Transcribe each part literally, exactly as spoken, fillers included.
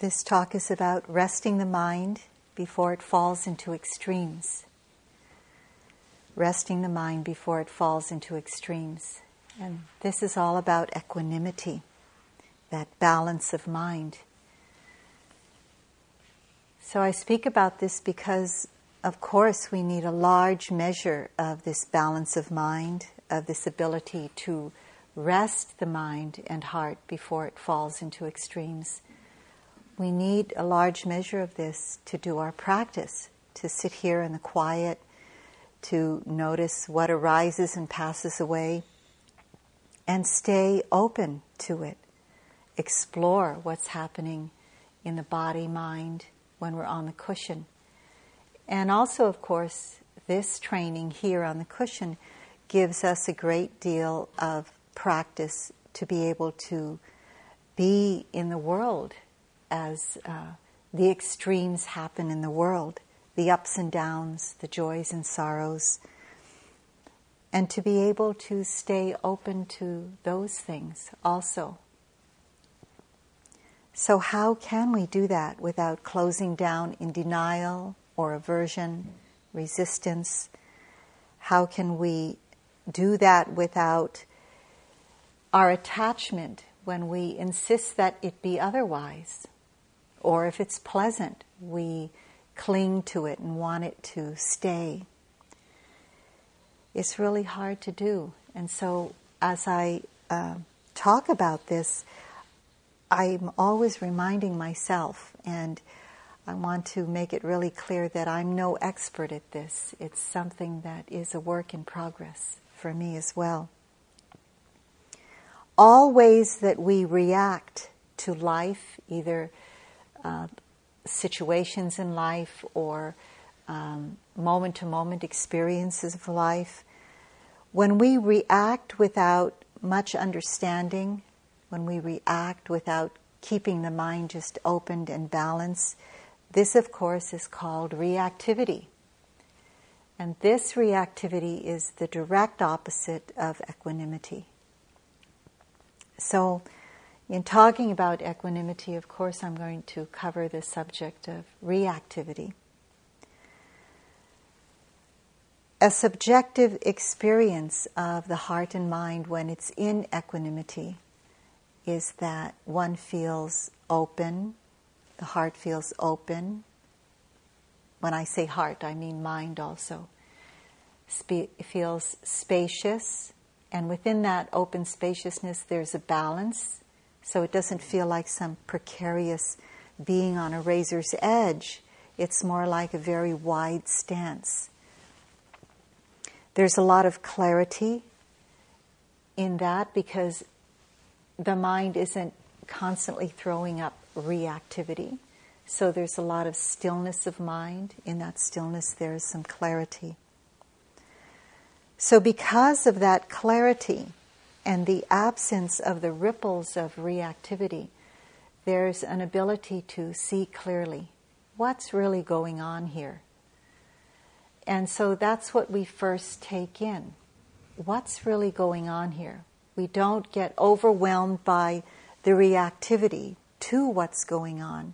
This talk is about resting the mind before it falls into extremes. Resting the mind before it falls into extremes. And this is all about equanimity, that balance of mind. So I speak about this because, of course, we need a large measure of this balance of mind, of this ability to rest the mind and heart before it falls into extremes. We need a large measure of this to do our practice, to sit here in the quiet, to notice what arises and passes away, and stay open to it. Explore what's happening in the body, mind, when we're on the cushion. And also, of course, this training here on the cushion gives us a great deal of practice to be able to be in the world as uh, the extremes happen in the world, the ups and downs, the joys and sorrows, and to be able to stay open to those things also. So how can we do that without closing down in denial or aversion, resistance? How can we do that without our attachment when we insist that it be otherwise? Or if it's pleasant, we cling to it and want it to stay. It's really hard to do. And so as I uh, talk about this, I'm always reminding myself, and I want to make it really clear that I'm no expert at this. It's something that is a work in progress for me as well. All ways that we react to life, either Uh, situations in life or um, moment-to-moment experiences of life, when we react without much understanding, when we react without keeping the mind just opened and balanced, this, of course, is called reactivity. And this reactivity is the direct opposite of equanimity. So, in talking about equanimity, of course, I'm going to cover the subject of reactivity. A subjective experience of the heart and mind when it's in equanimity is that one feels open, the heart feels open. When I say heart, I mean mind also. Sp- feels spacious, and within that open spaciousness, there's a balance. So it doesn't feel like some precarious being on a razor's edge. It's more like a very wide stance. There's a lot of clarity in that because the mind isn't constantly throwing up reactivity. So there's a lot of stillness of mind. In that stillness, there is some clarity. So because of that clarity, and the absence of the ripples of reactivity, there's an ability to see clearly what's really going on here. And so that's what we first take in. What's really going on here? We don't get overwhelmed by the reactivity to what's going on.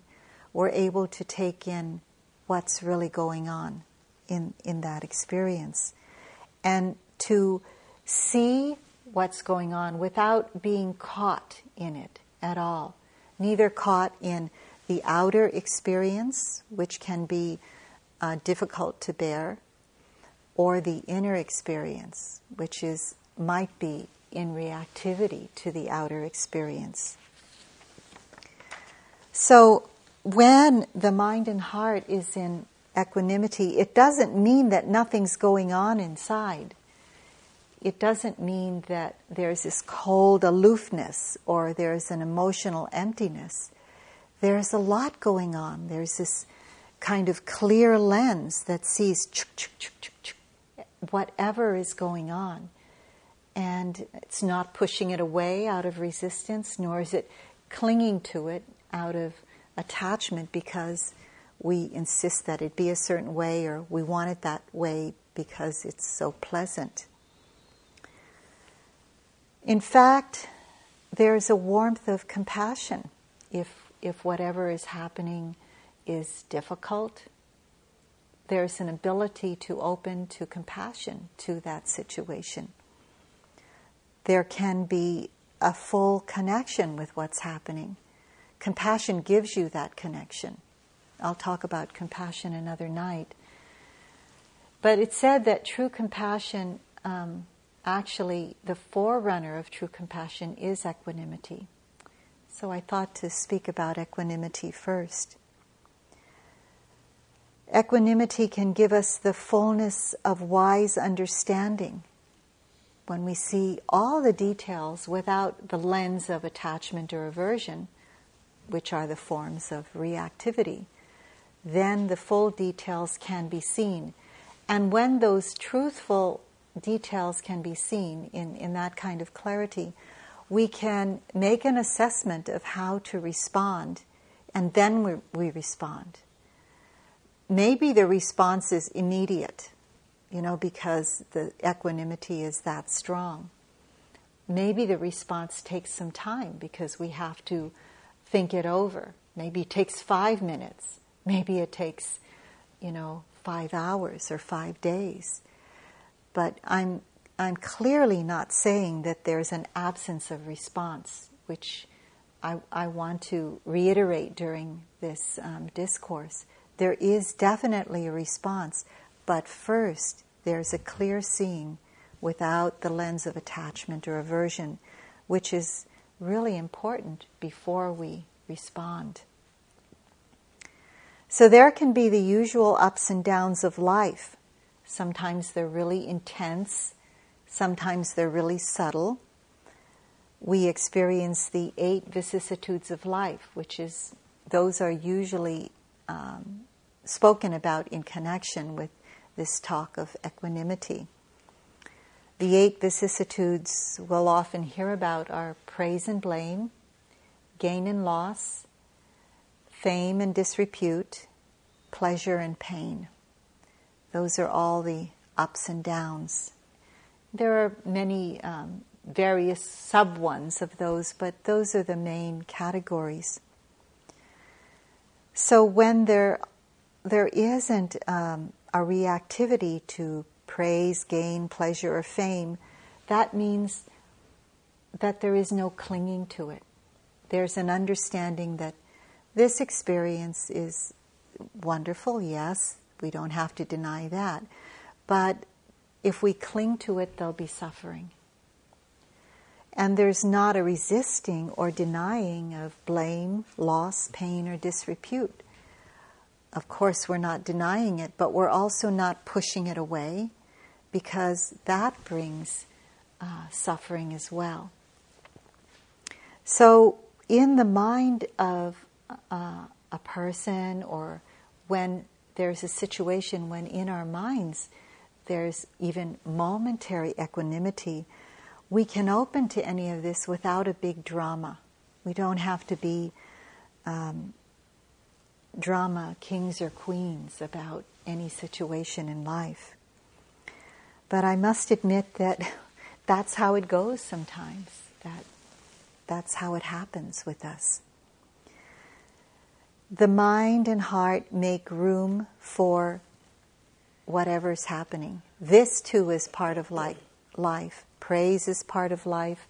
We're able to take in what's really going on in, in that experience. And to see what's going on without being caught in it at all. Neither caught in the outer experience, which can be uh, difficult to bear, or the inner experience, which is might be in reactivity to the outer experience. So when the mind and heart is in equanimity, it doesn't mean that nothing's going on inside. It doesn't mean that there's this cold aloofness or there's an emotional emptiness. There's a lot going on. There's this kind of clear lens that sees whatever is going on. And it's not pushing it away out of resistance, nor is it clinging to it out of attachment because we insist that it be a certain way or we want it that way because it's so pleasant. In fact, there's a warmth of compassion if if whatever is happening is difficult, there's an ability to open to compassion to that situation. There can be a full connection with what's happening. Compassion gives you that connection. I'll talk about compassion another night. But it's said that true compassion, um, actually, the forerunner of true compassion is equanimity. So I thought to speak about equanimity first. Equanimity can give us the fullness of wise understanding when we see all the details without the lens of attachment or aversion, which are the forms of reactivity. Then the full details can be seen. And when those truthful details can be seen in, in that kind of clarity, we can make an assessment of how to respond, and then we, we respond. Maybe the response is immediate, you know, because the equanimity is that strong. Maybe the response takes some time because we have to think it over. Maybe it takes five minutes. Maybe it takes, you know, five hours or five days. But I'm I'm clearly not saying that there's an absence of response, which I, I want to reiterate during this um, discourse. There is definitely a response, but first there's a clear seeing without the lens of attachment or aversion, which is really important before we respond. So there can be the usual ups and downs of life. Sometimes they're really intense, sometimes they're really subtle. We experience the eight vicissitudes of life, which is, those are usually um, spoken about in connection with this talk of equanimity. The eight vicissitudes we'll often hear about are praise and blame, gain and loss, fame and disrepute, pleasure and pain. Those are all the ups and downs. There are many um, various sub-ones of those, but those are the main categories. So when there, there isn't um, a reactivity to praise, gain, pleasure, or fame, that means that there is no clinging to it. There's an understanding that this experience is wonderful, yes, we don't have to deny that, but if we cling to it, there'll be suffering. And there's not a resisting or denying of blame, loss, pain, or disrepute. Of course, we're not denying it, but we're also not pushing it away, because that brings uh, suffering as well. So in the mind of uh, a person, or when there's a situation when in our minds there's even momentary equanimity, we can open to any of this without a big drama. We don't have to be um, drama kings or queens about any situation in life. But I must admit that that's how it goes sometimes. That that's how it happens with us. The mind and heart make room for whatever's happening. This too is part of life. life. Praise is part of life.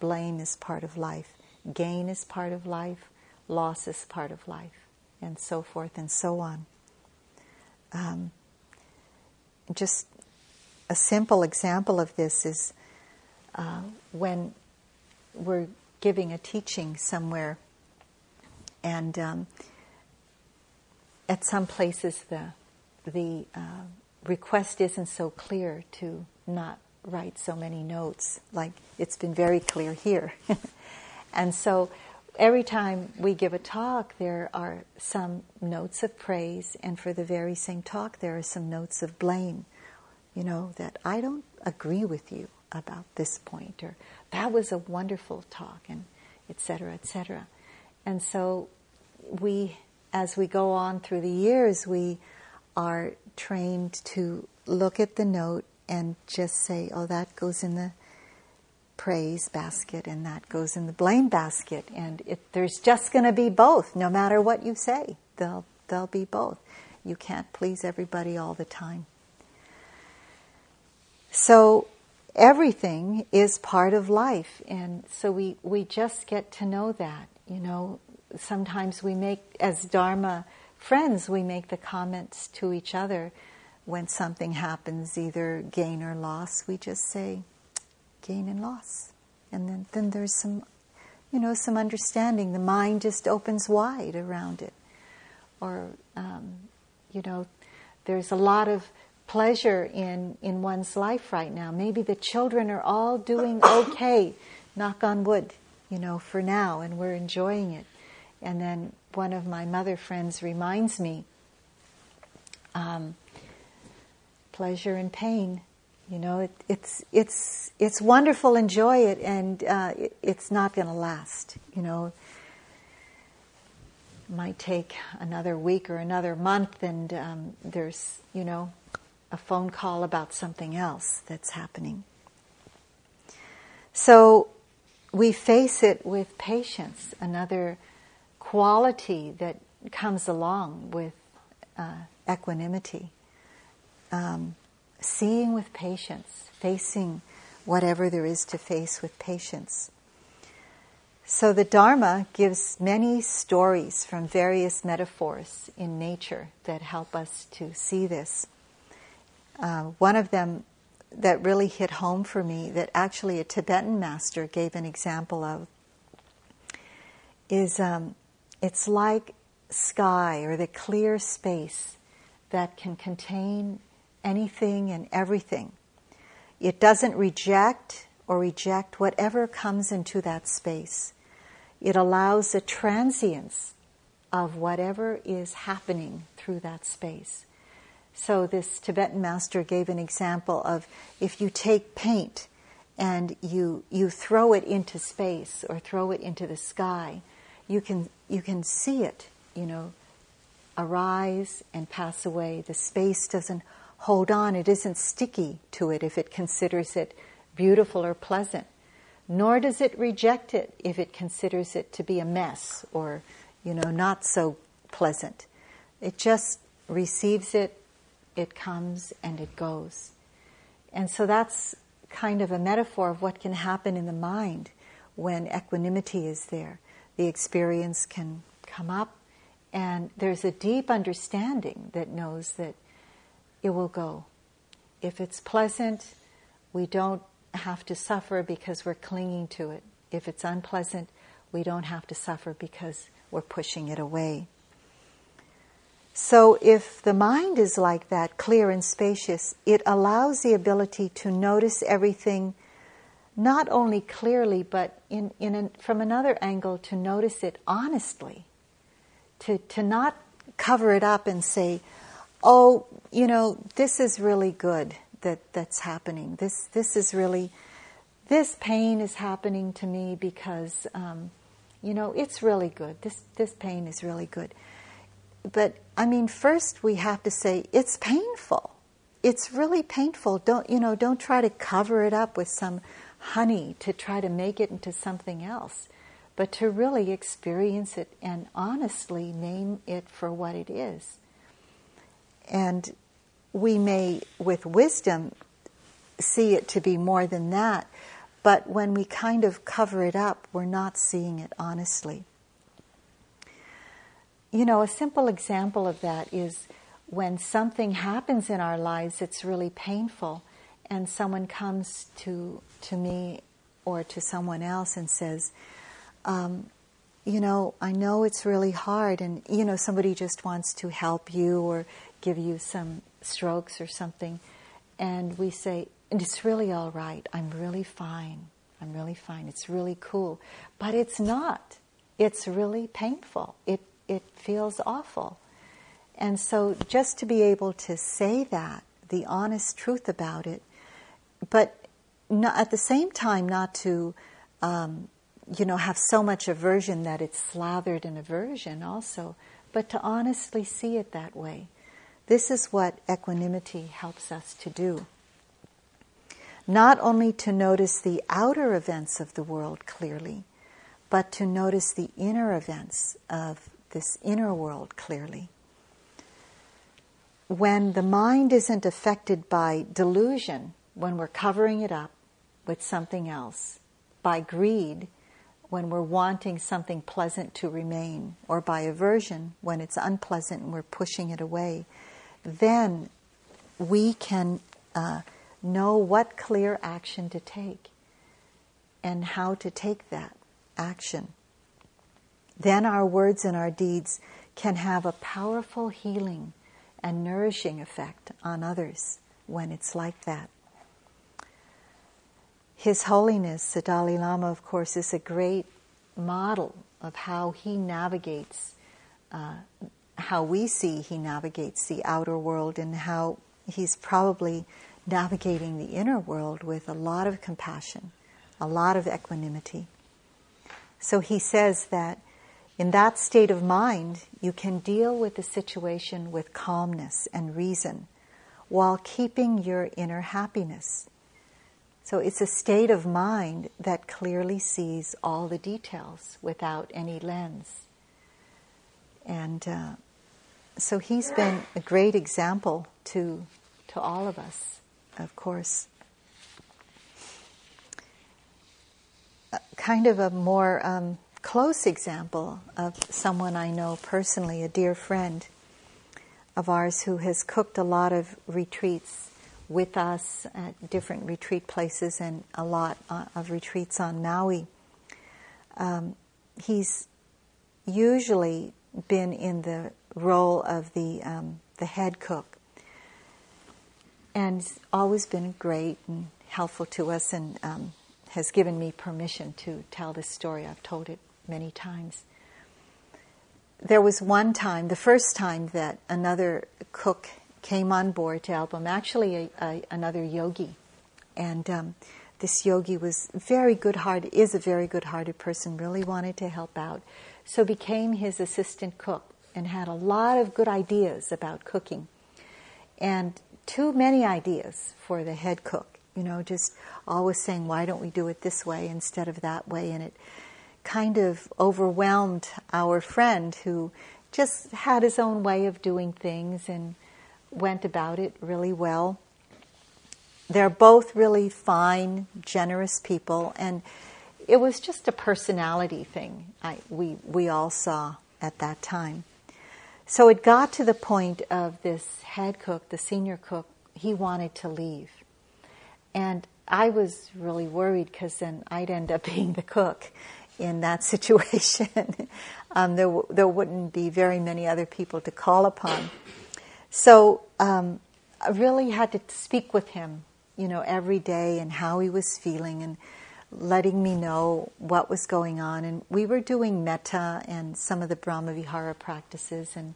Blame is part of life. Gain is part of life. Loss is part of life. And so forth and so on. Um, just a simple example of this is uh, when we're giving a teaching somewhere, and um, at some places the the uh, request isn't so clear to not write so many notes, like it's been very clear here. And so every time we give a talk, there are some notes of praise, and for the very same talk, there are some notes of blame. You know, that I don't agree with you about this point, or that was a wonderful talk, and et cetera, et cetera. And so we, as we go on through the years, we are trained to look at the note and just say, oh, that goes in the praise basket and that goes in the blame basket. And it, there's just going to be both, no matter what you say. They'll, they'll be both. You can't please everybody all the time. So everything is part of life. And so we, we just get to know that, you know. Sometimes we make, as Dharma friends, we make the comments to each other when something happens, either gain or loss. We just say gain and loss. And then, then there's some, you know, some understanding. The mind just opens wide around it. Or, um, you know, there's a lot of pleasure in, in one's life right now. Maybe the children are all doing okay, knock on wood, you know, for now, and we're enjoying it. And then one of my mother friends reminds me, um, pleasure and pain. You know, it, it's it's it's wonderful. Enjoy it, and uh, it, it's not going to last. You know, it might take another week or another month, and um, there's, you know, a phone call about something else that's happening. So we face it with patience. Another quality that comes along with uh, equanimity. Um, seeing with patience, facing whatever there is to face with patience. So the Dharma gives many stories from various metaphors in nature that help us to see this. Uh, one of them that really hit home for me, that actually a Tibetan master gave an example of, is um, it's like sky or the clear space that can contain anything and everything. It doesn't reject or reject whatever comes into that space. It allows a transience of whatever is happening through that space. So this Tibetan master gave an example of, if you take paint and you you throw it into space or throw it into the sky, you can you can see it, you know, arise and pass away. The space doesn't hold on. It isn't sticky to it if it considers it beautiful or pleasant. Nor does it reject it if it considers it to be a mess or, you know, not so pleasant. It just receives it, it comes, and it goes. And so that's kind of a metaphor of what can happen in the mind when equanimity is there. The experience can come up, and there's a deep understanding that knows that it will go. If it's pleasant, we don't have to suffer because we're clinging to it. If it's unpleasant, we don't have to suffer because we're pushing it away. So if the mind is like that, clear and spacious, it allows the ability to notice everything, not only clearly, but in, in an, from another angle, to notice it honestly, to, to not cover it up and say, oh, you know, this is really good that that's happening. This this is really, this pain is happening to me because, um, you know, it's really good. This this pain is really good. But, I mean, first we have to say, it's painful. It's really painful. Don't, you know, don't try to cover it up with some honey to try to make it into something else, but to really experience it and honestly name it for what it is. And we may, with wisdom, see it to be more than that, but when we kind of cover it up, we're not seeing it honestly. You know, a simple example of that is when something happens in our lives that's really painful, and someone comes to to me or to someone else and says, um, you know, I know it's really hard, and, you know, somebody just wants to help you or give you some strokes or something, and we say, and it's really all right, I'm really fine, I'm really fine, it's really cool. But it's not. It's really painful. It It feels awful. And so just to be able to say that, the honest truth about it, but not, at the same time not to, um, you know, have so much aversion that it's slathered in aversion also, but to honestly see it that way. This is what equanimity helps us to do. not only to notice the outer events of the world clearly, but to notice the inner events of this inner world clearly. When the mind isn't affected by delusion, when we're covering it up with something else, by greed, when we're wanting something pleasant to remain, or by aversion, when it's unpleasant and we're pushing it away, then we can uh, know what clear action to take and how to take that action. Then our words and our deeds can have a powerful healing and nourishing effect on others when it's like that. His Holiness, the Dalai Lama, of course, is a great model of how he navigates, uh, how we see he navigates the outer world, and how he's probably navigating the inner world with a lot of compassion, a lot of equanimity. So he says that in that state of mind, you can deal with the situation with calmness and reason while keeping your inner happiness. So it's a state of mind that clearly sees all the details without any lens. And uh, so he's been a great example to, to all of us, of course. Uh, kind of a more um, close example of someone I know personally, a dear friend of ours who has cooked a lot of retreats with us at different retreat places and a lot of retreats on Maui. Um, he's usually been in the role of the um, the head cook, and always been great and helpful to us, and um, has given me permission to tell this story. I've told it many times. There was one time, the first time that another cook came on board to help him, actually a, a, another yogi. And um, this yogi was very good-hearted, is a very good-hearted person, really wanted to help out. So became his assistant cook and had a lot of good ideas about cooking. And too many ideas for the head cook, you know, just always saying, why don't we do it this way instead of that way? And it kind of overwhelmed our friend, who just had his own way of doing things and went about it really well. They're both really fine, generous people, and it was just a personality thing I, we, we all saw at that time. So it got to the point of this head cook, the senior cook, he wanted to leave. And I was really worried, because then I'd end up being the cook in that situation. um, there, w- there wouldn't be very many other people to call upon. So um, I really had to speak with him, you know, every day, and how he was feeling, and letting me know what was going on. And we were doing metta and some of the Brahmavihara practices, and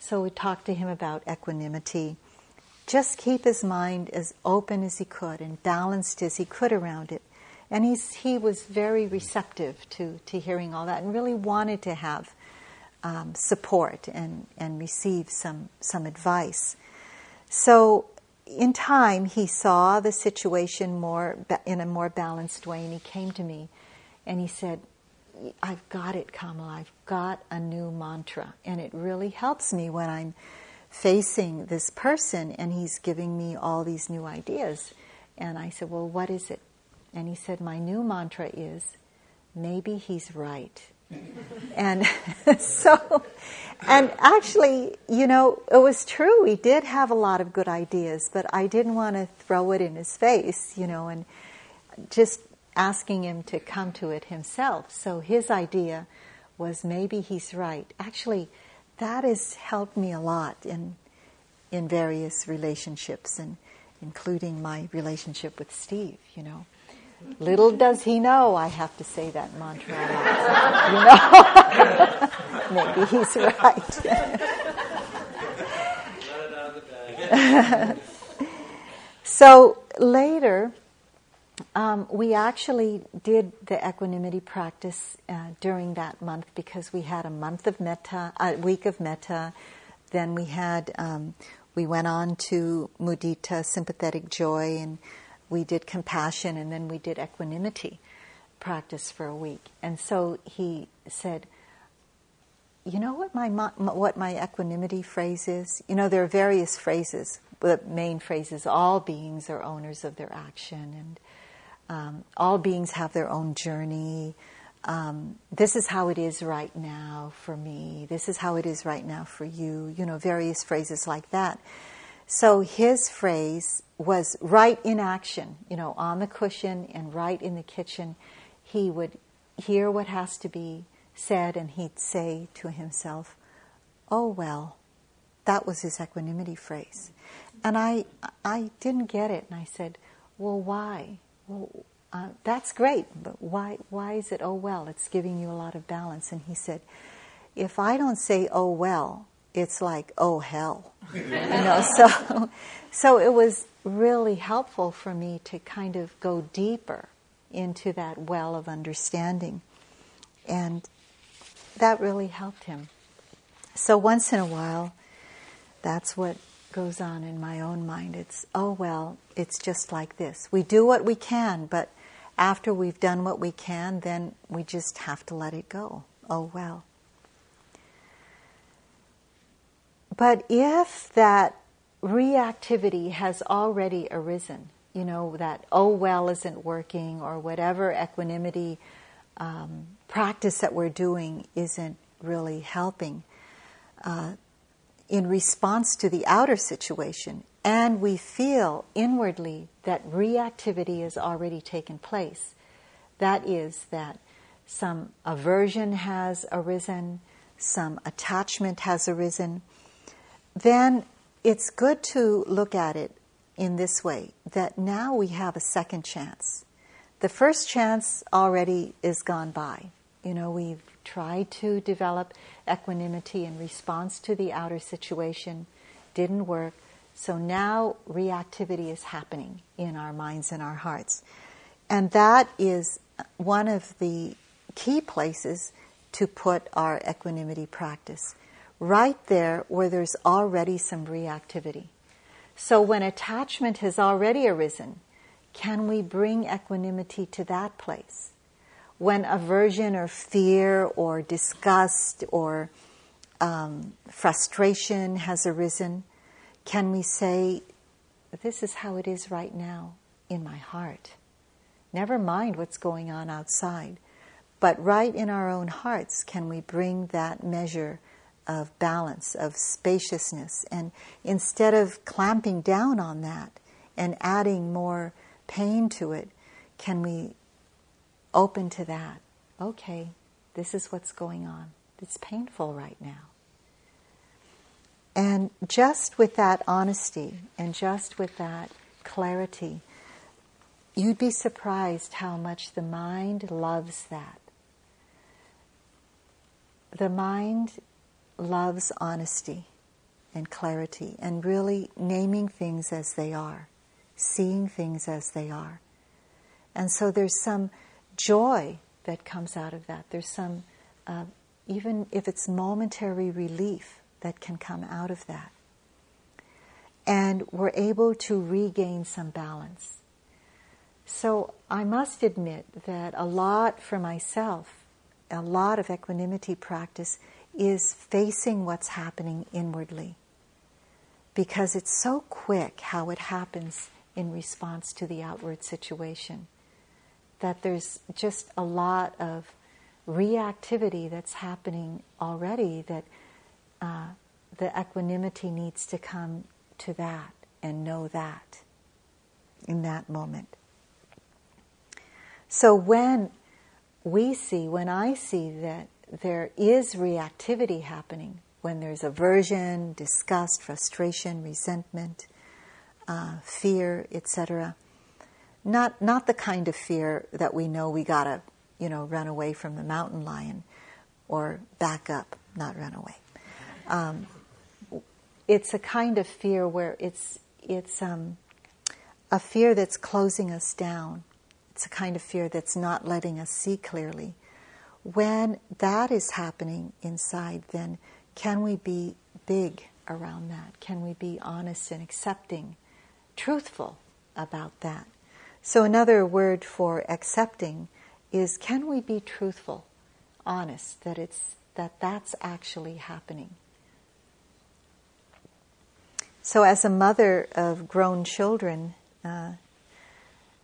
so we talked to him about equanimity. Just keep his mind as open as he could and balanced as he could around it. And he's, he was very receptive to, to hearing all that, and really wanted to have Um, support and, and receive some, some advice. So in time, he saw the situation more ba- in a more balanced way, and he came to me and he said, I've got it, Kamala, I've got a new mantra, and it really helps me when I'm facing this person and he's giving me all these new ideas. And I said, well, what is it? And he said, my new mantra is, maybe he's right. And so, and actually, you know, it was true. He did have a lot of good ideas, but I didn't want to throw it in his face, you know, and just asking him to come to it himself. So his idea was, maybe he's right. Actually, that has helped me a lot in in various relationships, and including my relationship with Steve, you know. Little does he know I have to say that mantra, you know. Maybe he's right. So later, um, we actually did the equanimity practice uh, during that month, because we had a month of metta, a week of metta. Then we had um, we went on to mudita, sympathetic joy, and we did compassion, and then we did equanimity practice for a week. And so he said, you know what my what my equanimity phrase is? You know, there are various phrases. The main phrase is, all beings are owners of their action, and um, all beings have their own journey. Um, this is how it is right now for me. This is how it is right now for you. You know, various phrases like that. So his phrase was, right in action, you know, on the cushion and right in the kitchen. He would hear what has to be said, and he'd say to himself, oh, well. That was his equanimity phrase. And I I didn't get it. And I said, well, why? Well, uh, that's great, but why, why is it, oh, well? It's giving you a lot of balance. And he said, if I don't say, oh, well, it's like, oh, hell. You know, so, so it was really helpful for me to kind of go deeper into that well of understanding. And that really helped him. So once in a while, that's what goes on in my own mind. It's, oh, well, it's just like this. We do what we can, but after we've done what we can, then we just have to let it go. Oh, well. But if that reactivity has already arisen, you know, that, oh, well, isn't working, or whatever equanimity um, practice that we're doing isn't really helping, uh, in response to the outer situation, and we feel inwardly that reactivity has already taken place. That is, that some aversion has arisen, some attachment has arisen. Then it's good to look at it in this way, that now we have a second chance. The first chance already is gone by. You know, we've tried to develop equanimity in response to the outer situation, didn't work. So now reactivity is happening in our minds and our hearts. And that is one of the key places to put our equanimity practice, right there where there's already some reactivity. So when attachment has already arisen, can we bring equanimity to that place? When aversion or fear or disgust or um, frustration has arisen, can we say, this is how it is right now in my heart? Never mind what's going on outside, but right in our own hearts, can we bring that measure of balance, of spaciousness? And instead of clamping down on that and adding more pain to it, can we open to that? Okay, this is what's going on. It's painful right now. And just with that honesty and just with that clarity, you'd be surprised how much the mind loves that. The mind loves honesty and clarity, and really naming things as they are, seeing things as they are. And so there's some joy that comes out of that. There's some, uh, even if it's momentary relief that can come out of that. And we're able to regain some balance. So I must admit that a lot for myself, a lot of equanimity practice is facing what's happening inwardly, because it's so quick how it happens in response to the outward situation, that there's just a lot of reactivity that's happening already, that uh, the equanimity needs to come to that and know that in that moment. So when we see, when I see that there is reactivity happening, when there's aversion, disgust, frustration, resentment, uh, fear, et cetera, Not not the kind of fear that we know we gotta, you know, run away from the mountain lion, or back up, not run away. Um, it's a kind of fear where it's it's um, a fear that's closing us down. It's a kind of fear that's not letting us see clearly. When that is happening inside, then can we be big around that? Can we be honest and accepting, truthful about that? So another word for accepting is, can we be truthful, honest, that it's that that's actually happening? So as a mother of grown children, uh,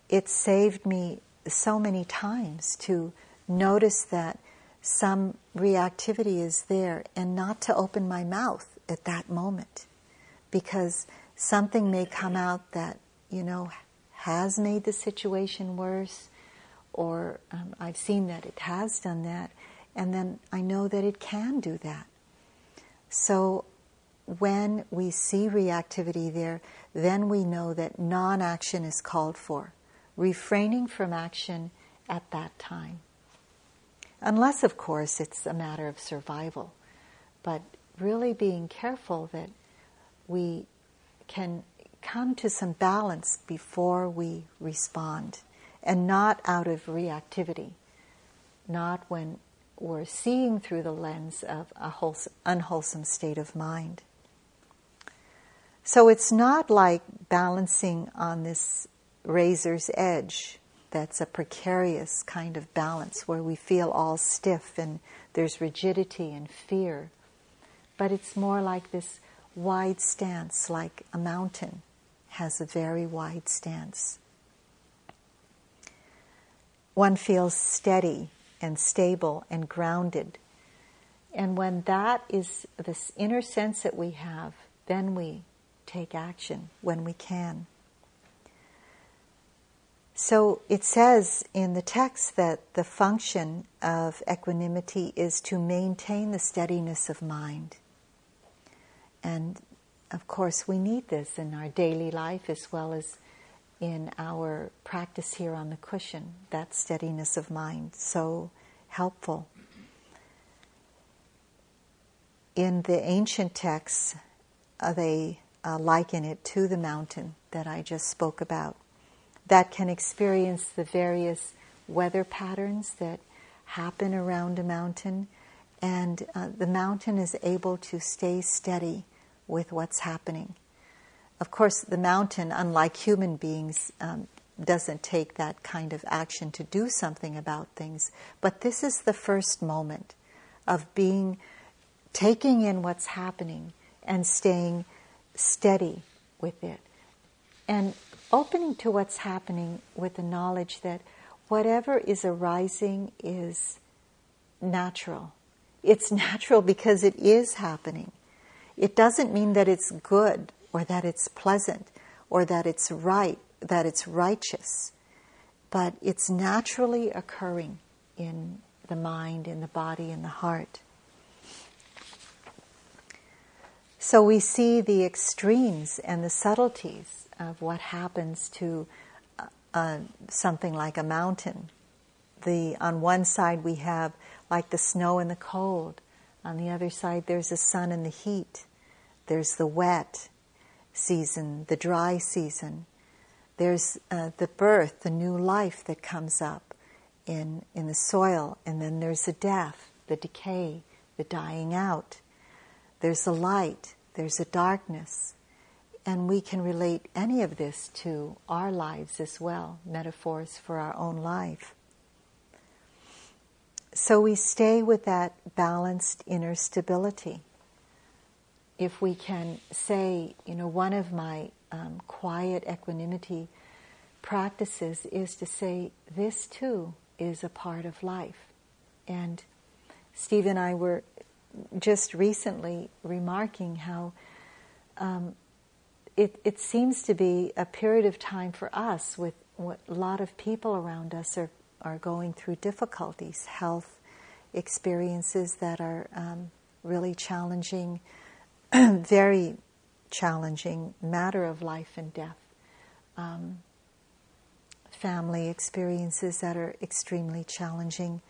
it saved me so many times to notice that some reactivity is there and not to open my mouth at that moment, because something may come out that, you know, has made the situation worse, or um, I've seen that it has done that, and then I know that it can do that. So when we see reactivity there, then we know that non-action is called for, refraining from action at that time. Unless, of course, it's a matter of survival. But really being careful that we can come to some balance before we respond, and not out of reactivity, not when we're seeing through the lens of a wholesome, unwholesome state of mind. So it's not like balancing on this razor's edge. That's a precarious kind of balance where we feel all stiff and there's rigidity and fear. But it's more like this wide stance, like a mountain has a very wide stance. One feels steady and stable and grounded. And when that is this inner sense that we have, then we take action when we can. So it says in the text that the function of equanimity is to maintain the steadiness of mind. And of course we need this in our daily life as well as in our practice here on the cushion, that steadiness of mind, so helpful. In the ancient texts, uh, they uh, liken it to the mountain that I just spoke about, that can experience the various weather patterns that happen around a mountain, and uh, the mountain is able to stay steady with what's happening. Of course, the mountain, unlike human beings, um, doesn't take that kind of action to do something about things, but this is the first moment of being, taking in what's happening and staying steady with it. And opening to what's happening with the knowledge that whatever is arising is natural. It's natural because it is happening. It doesn't mean that it's good or that it's pleasant or that it's right, that it's righteous. But it's naturally occurring in the mind, in the body, in the heart. So we see the extremes and the subtleties of what happens to uh, uh, something like a mountain. The, on one side we have like the snow and the cold. On the other side there's the sun and the heat. There's the wet season, the dry season. There's uh, the birth, the new life that comes up in, in the soil. And then there's the death, the decay, the dying out. There's the light, there's the darkness. And we can relate any of this to our lives as well, metaphors for our own life. So we stay with that balanced inner stability. If we can say, you know, one of my um, quiet equanimity practices is to say, this too is a part of life. And Steve and I were just recently remarking how um, It, it seems to be a period of time for us with what a lot of people around us are, are going through difficulties, health experiences that are um, really challenging, very challenging, matter of life and death, um, family experiences that are extremely challenging,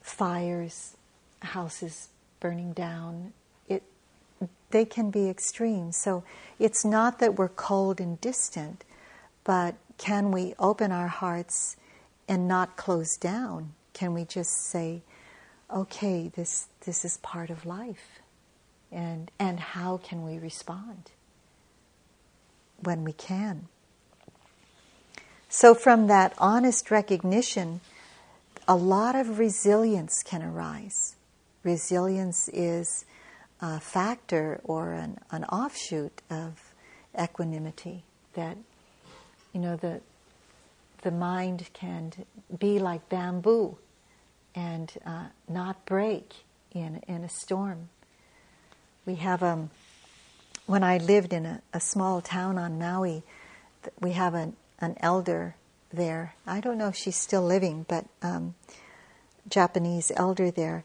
fires, houses burning down. They can be extreme. So it's not that we're cold and distant, but can we open our hearts and not close down? Can we just say, okay, this this is part of life, and and how can we respond when we can? So from that honest recognition, a lot of resilience can arise. Resilience is a factor or an, an offshoot of equanimity, that, you know, the, the mind can be like bamboo and uh, not break in, in a storm. We have, um, when I lived in a, a small town on Maui, we have an, an elder there. I don't know if she's still living, but um, Japanese elder there.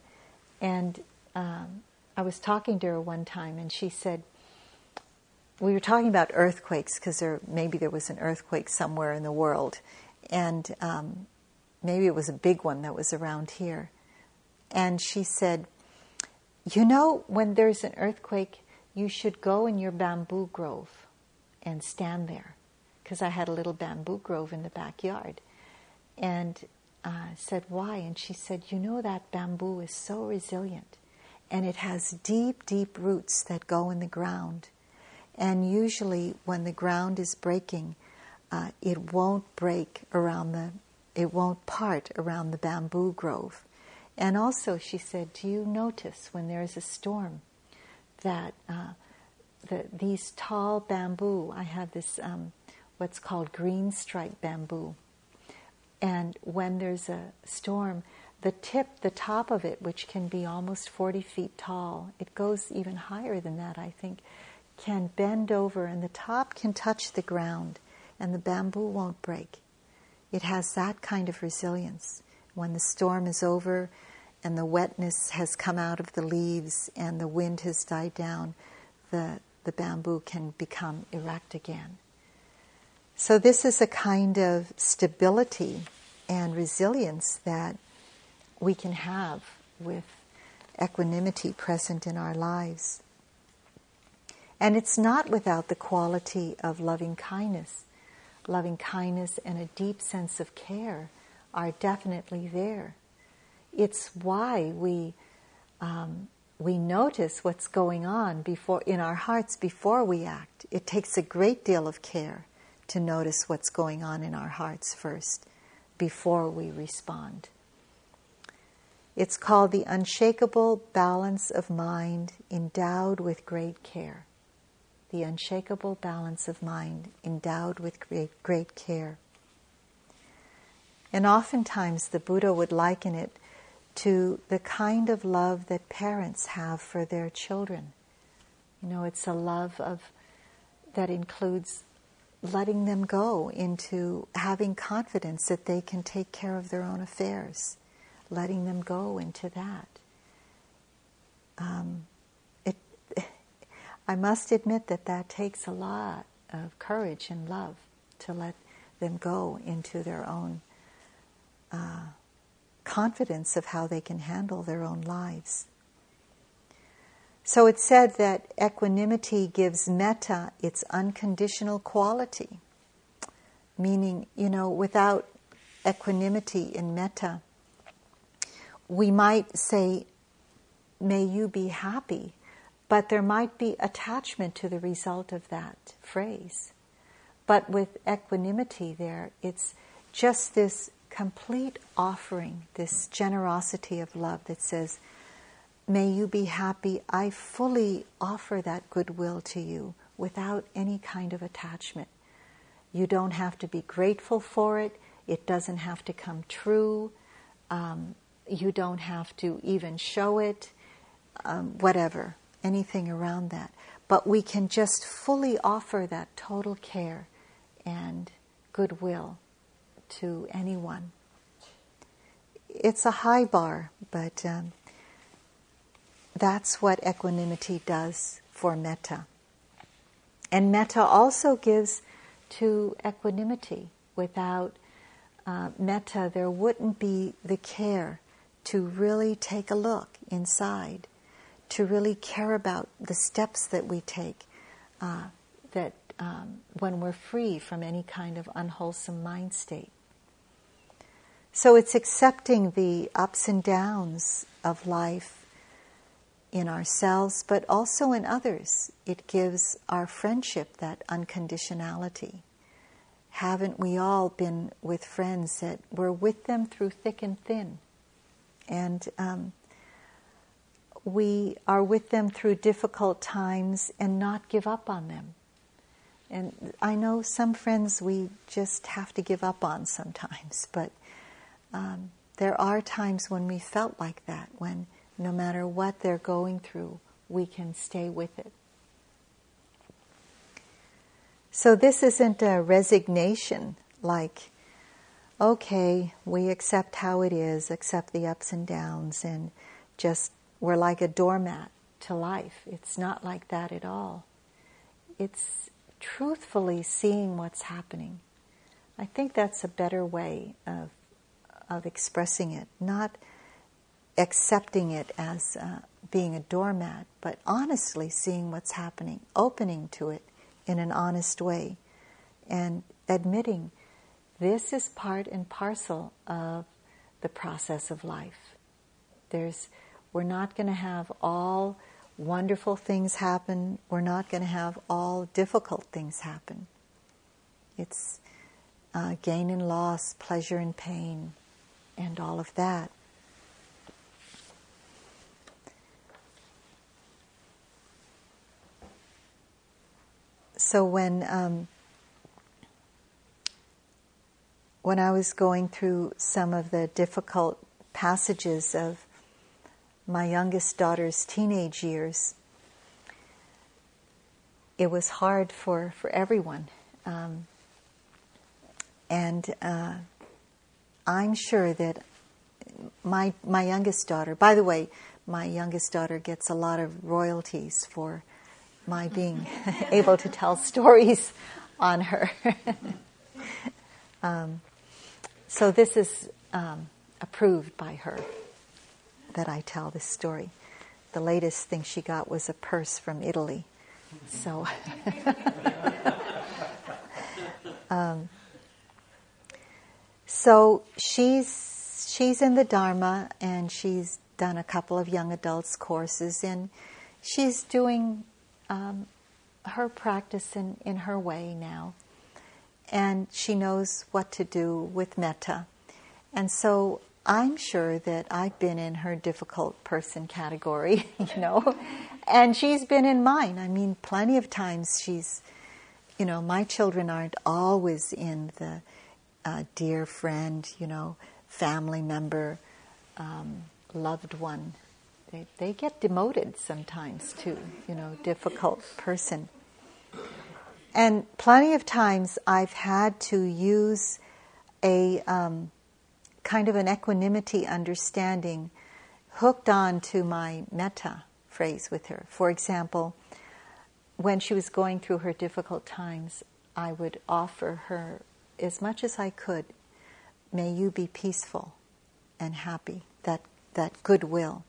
And um, I was talking to her one time, and she said, we were talking about earthquakes, because there, maybe there was an earthquake somewhere in the world. And um, maybe it was a big one that was around here. And she said, you know, when there's an earthquake, you should go in your bamboo grove and stand there. Because I had a little bamboo grove in the backyard. And I uh, said, why? And she said, you know, that bamboo is so resilient. And it has deep, deep roots that go in the ground. And usually when the ground is breaking, uh, it won't break around the, it won't part around the bamboo grove. And also, she said, do you notice when there is a storm that uh, the, these tall bamboo, I have this um, what's called green stripe bamboo, and when there's a storm, the tip, the top of it, which can be almost forty feet tall, it goes even higher than that, I think, can bend over and the top can touch the ground and the bamboo won't break. It has that kind of resilience. When the storm is over and the wetness has come out of the leaves and the wind has died down, the, the bamboo can become erect again. So this is a kind of stability and resilience that we can have with equanimity present in our lives. And it's not without the quality of loving kindness. Loving kindness and a deep sense of care are definitely there. It's why we um, we notice what's going on before in our hearts before we act. It takes a great deal of care to notice what's going on in our hearts first, before we respond. It's called the unshakable balance of mind endowed with great care. The unshakable balance of mind endowed with great, great care. And oftentimes the Buddha would liken it to the kind of love that parents have for their children. You know, it's a love of that includes letting them go into having confidence that they can take care of their own affairs, letting them go into that. Um, it, I must admit that that takes a lot of courage and love to let them go into their own uh, confidence of how they can handle their own lives. So it's said that equanimity gives metta its unconditional quality, meaning, you know, without equanimity in metta, we might say, may you be happy, but there might be attachment to the result of that phrase. But with equanimity there, it's just this complete offering, this generosity of love that says, may you be happy, I fully offer that goodwill to you without any kind of attachment. You don't have to be grateful for it. It doesn't have to come true. Um, you don't have to even show it, um, whatever, anything around that. But we can just fully offer that total care and goodwill to anyone. It's a high bar, but Um, that's what equanimity does for metta. And metta also gives to equanimity. Without uh, metta, there wouldn't be the care to really take a look inside, to really care about the steps that we take, uh, that um, when we're free from any kind of unwholesome mind state. So it's accepting the ups and downs of life in ourselves, but also in others. It gives our friendship that unconditionality. haven't we all been with friends that were with them through thick and thin? And um, we are with them through difficult times and not give up on them. And I know some friends we just have to give up on sometimes, but um, there are times when we felt like that, when no matter what they're going through, we can stay with it. So this isn't a resignation, like, okay, we accept how it is, accept the ups and downs, and just we're like a doormat to life. It's not like that at all. It's truthfully seeing what's happening. I think that's a better way of of expressing it, not accepting it as uh, being a doormat, but honestly seeing what's happening, opening to it in an honest way, and admitting this is part and parcel of the process of life. There's, we're not going to have all wonderful things happen. We're not going to have all difficult things happen. It's uh, gain and loss, pleasure and pain, and all of that. So when um, when I was going through some of the difficult passages of my youngest daughter's teenage years, it was hard for, for everyone. Um, and uh, I'm sure that my my youngest daughter, by the way, my youngest daughter gets a lot of royalties for my being able to tell stories on her. um, so this is um, approved by her, that I tell this story. The latest thing she got was a purse from Italy. So, um, so she's she's in the Dharma, and she's done a couple of young adults courses, and she's doing um, her practice in, in her way now, and she knows what to do with metta, and so. I'm sure that I've been in her difficult person category, you know, and she's been in mine. I mean, plenty of times she's, you know, my children aren't always in the uh, dear friend, you know, family member, um, loved one. They, they get demoted sometimes too, you know, difficult person. And plenty of times I've had to use a... Um, kind of an equanimity understanding hooked on to my metta phrase with her. For example, when she was going through her difficult times, I would offer her as much as I could, may you be peaceful and happy, that, that goodwill.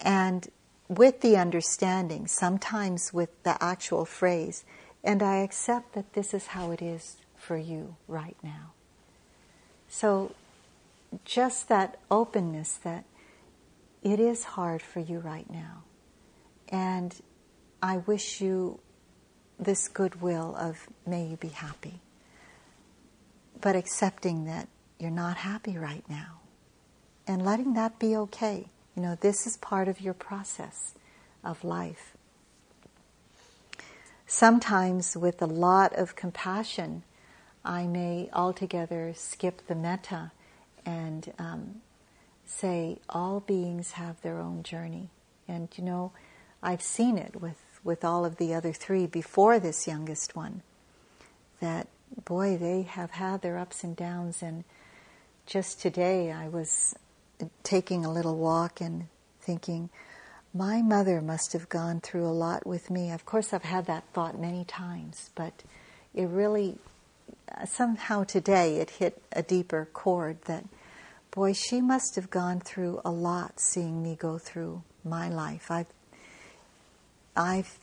And with the understanding, sometimes with the actual phrase, and I accept that this is how it is for you right now. So just that openness that it is hard for you right now. And I wish you this goodwill of may you be happy. But accepting that you're not happy right now. And letting that be okay. You know, this is part of your process of life. Sometimes with a lot of compassion, I may altogether skip the metta and um, say, all beings have their own journey. And, you know, I've seen it with, with all of the other three before this youngest one, that, boy, they have had their ups and downs. And just today I was taking a little walk and thinking, my mother must have gone through a lot with me. Of course, I've had that thought many times, but it really... somehow today it hit a deeper chord that, boy, she must have gone through a lot seeing me go through my life. I I've,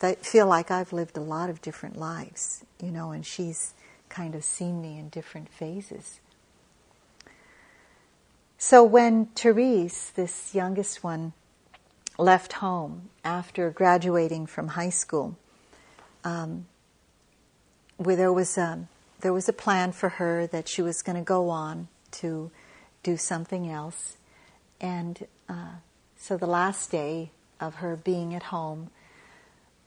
I've, feel like I've lived a lot of different lives, you know, and she's kind of seen me in different phases. So when Therese, this youngest one, left home after graduating from high school, um, where there was a, there was a plan for her that she was going to go on to do something else. And uh, so the last day of her being at home,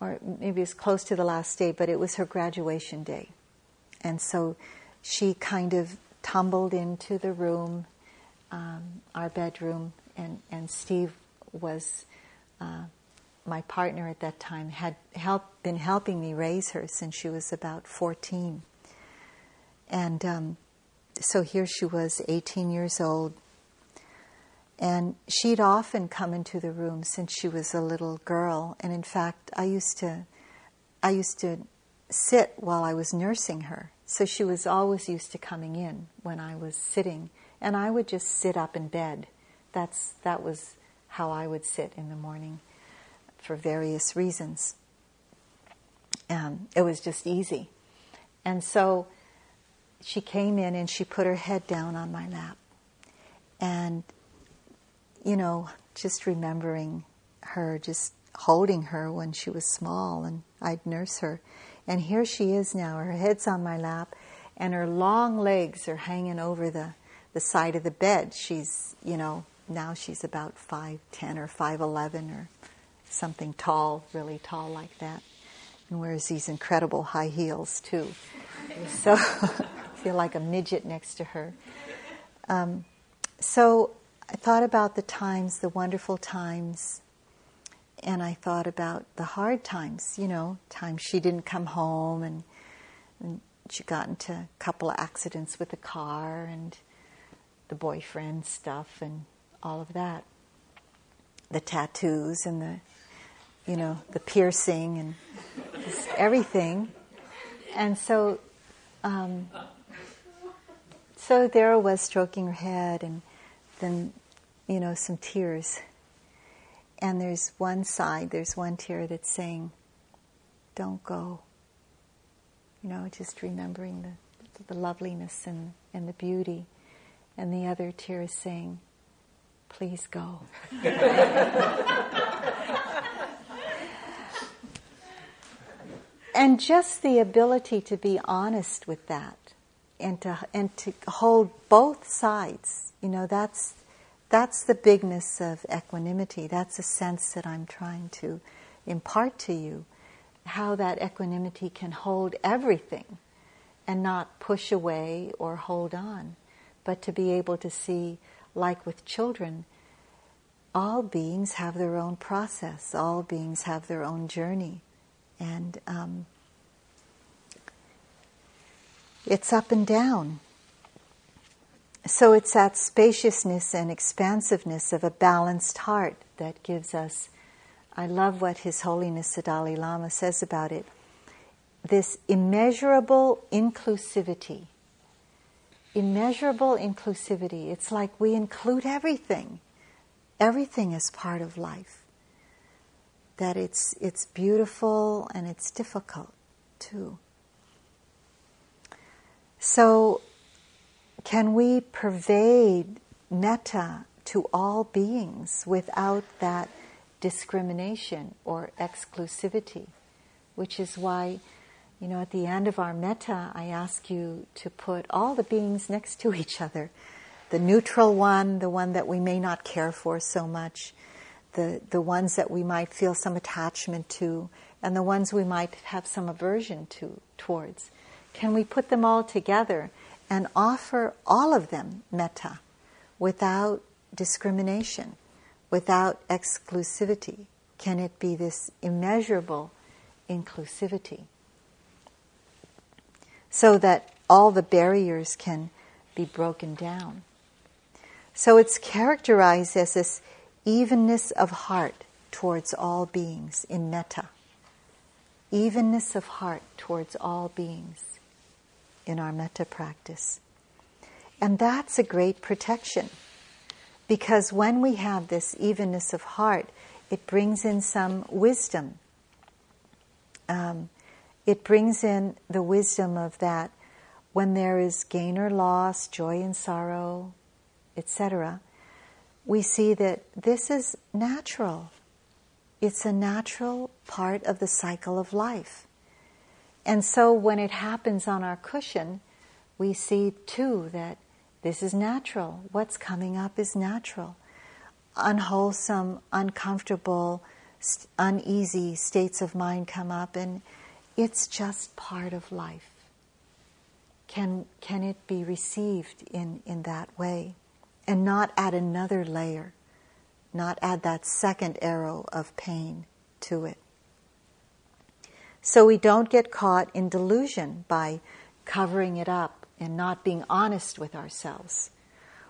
or maybe it was close to the last day, but it was her graduation day. And so she kind of tumbled into the room, um, our bedroom, and, and Steve was, uh, my partner at that time, had help, been helping me raise her since she was about fourteen. And um, so here she was, eighteen years old. And she'd often come into the room since she was a little girl. And in fact, I used to, I used to sit while I was nursing her. So she was always used to coming in when I was sitting. And I would just sit up in bed. That's, that was how I would sit in the morning for various reasons. Um, it was just easy. And so she came in and she put her head down on my lap. And you know, just remembering her, just holding her when she was small, and I'd nurse her. And here she is now, her head's on my lap, and her long legs are hanging over the, the side of the bed. She's, you know, now she's about five ten or five eleven or something tall, really tall like that. And wears these incredible high heels, too. So I feel like a midget next to her. Um, so... I thought about the times, the wonderful times, and I thought about the hard times, you know, times she didn't come home, and, and she got into a couple of accidents with the car and the boyfriend stuff and all of that. The tattoos and the, you know, the piercing and just everything. And so, um, so there I was stroking her head, and then, you know, some tears. And there's one side, there's one tear that's saying, don't go. You know, just remembering the, the loveliness and, and the beauty. And the other tear is saying, please go. And just the ability to be honest with that, and to and to hold both sides. You know, that's that's the bigness of equanimity. That's a sense that I'm trying to impart to you, how that equanimity can hold everything and not push away or hold on, but to be able to see, like with children, all beings have their own process, all beings have their own journey. And um, it's up and down. So it's that spaciousness and expansiveness of a balanced heart that gives us, I love what His Holiness the Dalai Lama says about it, this immeasurable inclusivity. Immeasurable inclusivity. It's like we include everything. Everything is part of life. That it's, it's beautiful and it's difficult too. So can we pervade metta to all beings without that discrimination or exclusivity? Which is why, you know, at the end of our metta, I ask you to put all the beings next to each other. The neutral one, the one that we may not care for so much, the, the ones that we might feel some attachment to, and the ones we might have some aversion to towards. Can we put them all together and offer all of them metta without discrimination, without exclusivity? Can it be this immeasurable inclusivity? So that all the barriers can be broken down. So it's characterized as this evenness of heart towards all beings in metta. Evenness of heart towards all beings in our metta practice. And that's a great protection, because when we have this evenness of heart, it brings in some wisdom. Um, it brings in the wisdom of that when there is gain or loss, joy and sorrow, et cetera, we see that this is natural. It's a natural part of the cycle of life. And so when it happens on our cushion, we see too that this is natural. What's coming up is natural. Unwholesome, uncomfortable, uneasy states of mind come up, and it's just part of life. Can, can it be received in, in that way? And not add another layer, not add that second arrow of pain to it. So we don't get caught in delusion by covering it up and not being honest with ourselves.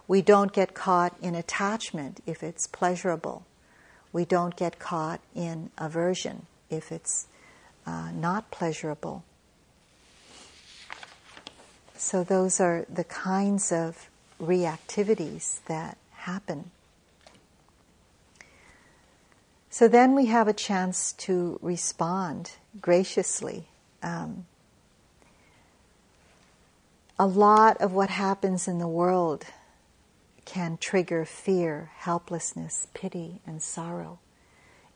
We don't get caught in attachment if it's pleasurable. We don't get caught in aversion if it's uh, not pleasurable. So those are the kinds of reactivities that happen. So then we have a chance to respond graciously. Um, a lot of what happens in the world can trigger fear, helplessness, pity, and sorrow.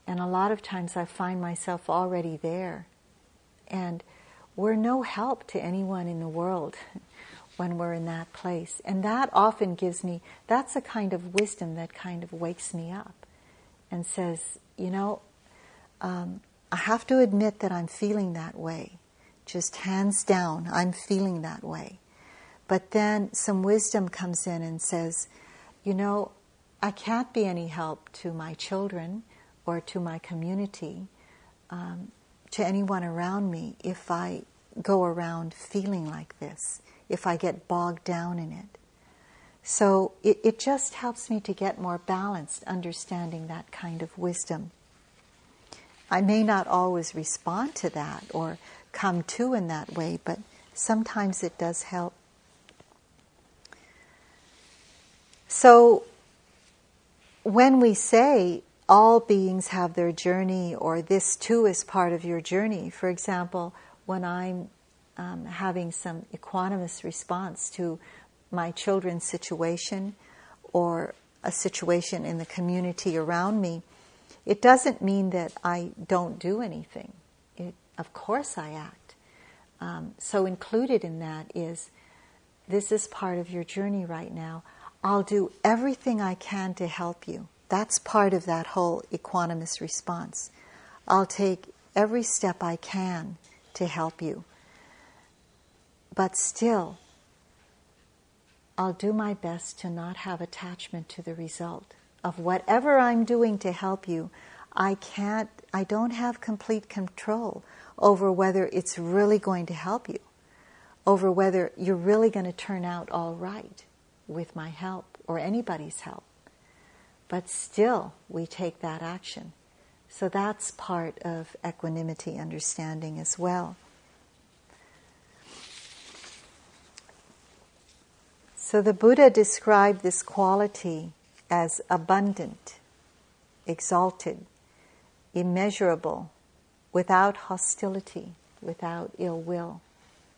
And a lot of times I find myself already there. And we're no help to anyone in the world when we're in that place. And that often gives me, that's a kind of wisdom that kind of wakes me up and says, you know, um, I have to admit that I'm feeling that way. Just hands down, I'm feeling that way. But then some wisdom comes in and says, you know, I can't be any help to my children or to my community, um, to anyone around me if I go around feeling like this, if I get bogged down in it. So it, it just helps me to get more balanced, understanding that kind of wisdom. I may not always respond to that or come to in that way, but sometimes it does help. So when we say all beings have their journey, or this too is part of your journey, for example, when I'm um, having some equanimous response to my children's situation or a situation in the community around me, it doesn't mean that I don't do anything. It, of course I act. Um, so included in that is, this is part of your journey right now. I'll do everything I can to help you. That's part of that whole equanimous response. I'll take every step I can to help you. But still, I'll do my best to not have attachment to the result of whatever I'm doing to help you. I can't, I don't have complete control over whether it's really going to help you, over whether you're really going to turn out all right with my help or anybody's help. But still, we take that action. So that's part of equanimity understanding as well. So the Buddha described this quality as abundant, exalted, immeasurable, without hostility, without ill will,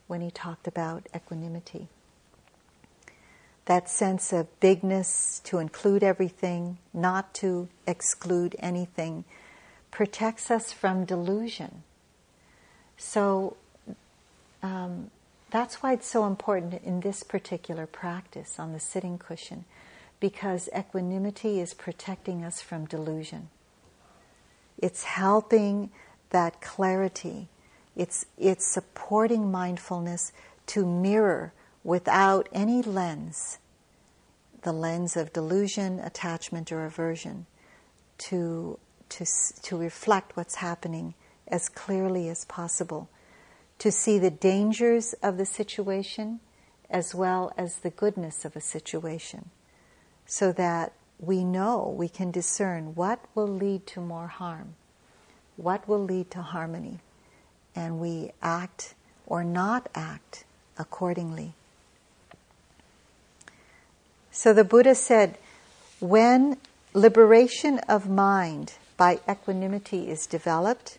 when he talked about equanimity. That sense of bigness to include everything, not to exclude anything, protects us from delusion. So um, that's why it's so important in this particular practice on the sitting cushion, because equanimity is protecting us from delusion. It's helping that clarity. It's, it's supporting mindfulness to mirror without any lens, the lens of delusion, attachment, or aversion, to, to, to reflect what's happening as clearly as possible, to see the dangers of the situation as well as the goodness of a situation, so that we know, we can discern what will lead to more harm, what will lead to harmony, and we act or not act accordingly. So the Buddha said, when liberation of mind by equanimity is developed,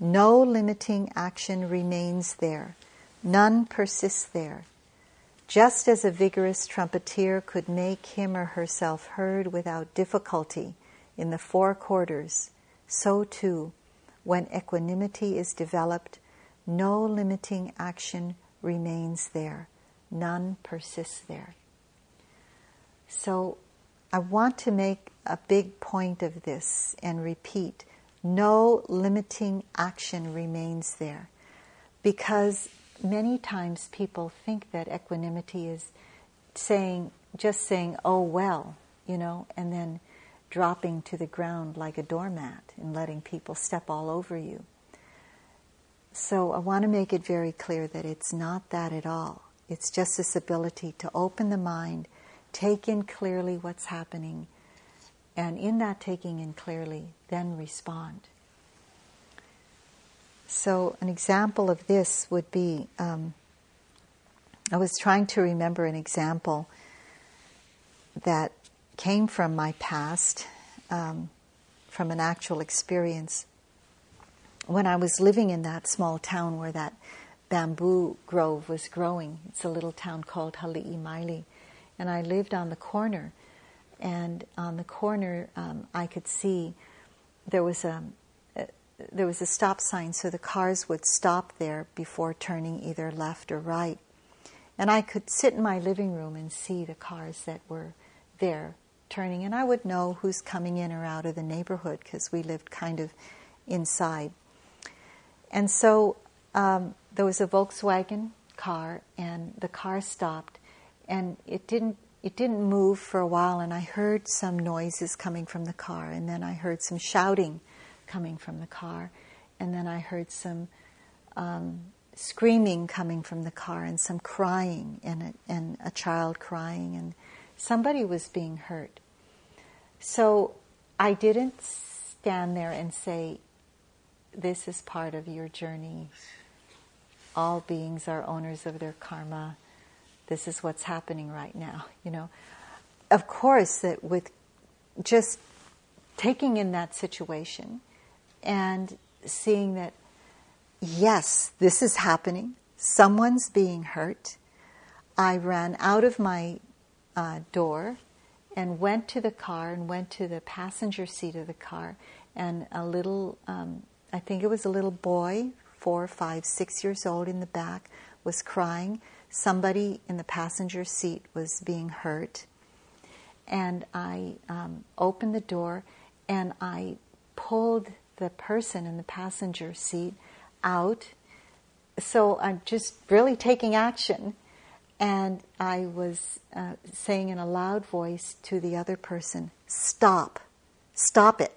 no limiting action remains there, none persists there. Just as a vigorous trumpeter could make him or herself heard without difficulty in the four quarters, so too, when equanimity is developed, No limiting action remains there. None persists there. So I want to make a big point of this and repeat, no limiting action remains there. Because many times people think that equanimity is saying, just saying, oh well, you know, and then dropping to the ground like a doormat and letting people step all over you. So I want to make it very clear that it's not that at all. It's just this ability to open the mind, take in clearly what's happening, and in that taking in clearly, then respond. So an example of this would be, um, I was trying to remember an example that came from my past, um, from an actual experience. When I was living in that small town where that bamboo grove was growing, it's a little town called Hali'imaili, and I lived on the corner. And on the corner, um, I could see there was a uh, there was a stop sign, so the cars would stop there before turning either left or right. And I could sit in my living room and see the cars that were there turning, and I would know who's coming in or out of the neighborhood because we lived kind of inside. And so um, there was a Volkswagen car, and the car stopped, and it didn't it didn't move for a while, and I heard some noises coming from the car, and then I heard some shouting coming from the car, and then I heard some um, screaming coming from the car, and some crying, and a, and a child crying, and somebody was being hurt. So I didn't stand there and say, this is part of your journey. All beings are owners of their karma. This is what's happening right now, you know. Of course, that with just taking in that situation and seeing that, yes, this is happening, someone's being hurt, I ran out of my uh, door and went to the car and went to the passenger seat of the car, and a little, um, I think it was a little boy, four, five, six years old in the back, was crying. Somebody in the passenger seat was being hurt, and I um, opened the door and I pulled the person in the passenger seat out. So I'm just really taking action, and I was uh, saying in a loud voice to the other person, stop, stop it.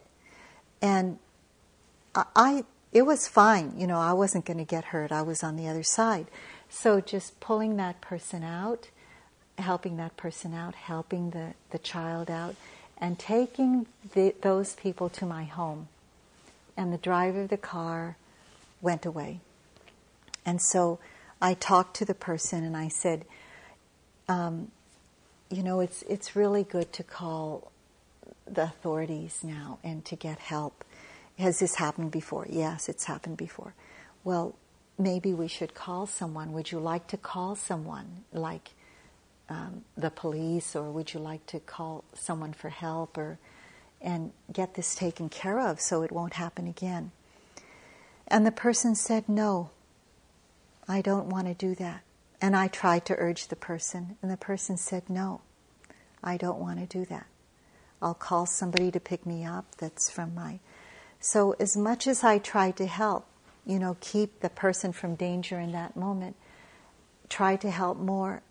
And I, I it was fine, you know, I wasn't going to get hurt, I was on the other side. So just pulling that person out, helping that person out, helping the, the child out, and taking the, those people to my home. And the driver of the car went away. And so I talked to the person and I said, um, you know, it's, it's really good to call the authorities now and to get help. Has this happened before? Yes, it's happened before. Well, maybe we should call someone. Would you like to call someone, like um, the police, or would you like to call someone for help, or and get this taken care of so it won't happen again? And the person said, no, I don't want to do that. And I tried to urge the person, and the person said, no, I don't want to do that. I'll call somebody to pick me up that's from my... So as much as I tried to help, you know, keep the person from danger in that moment, try to help more,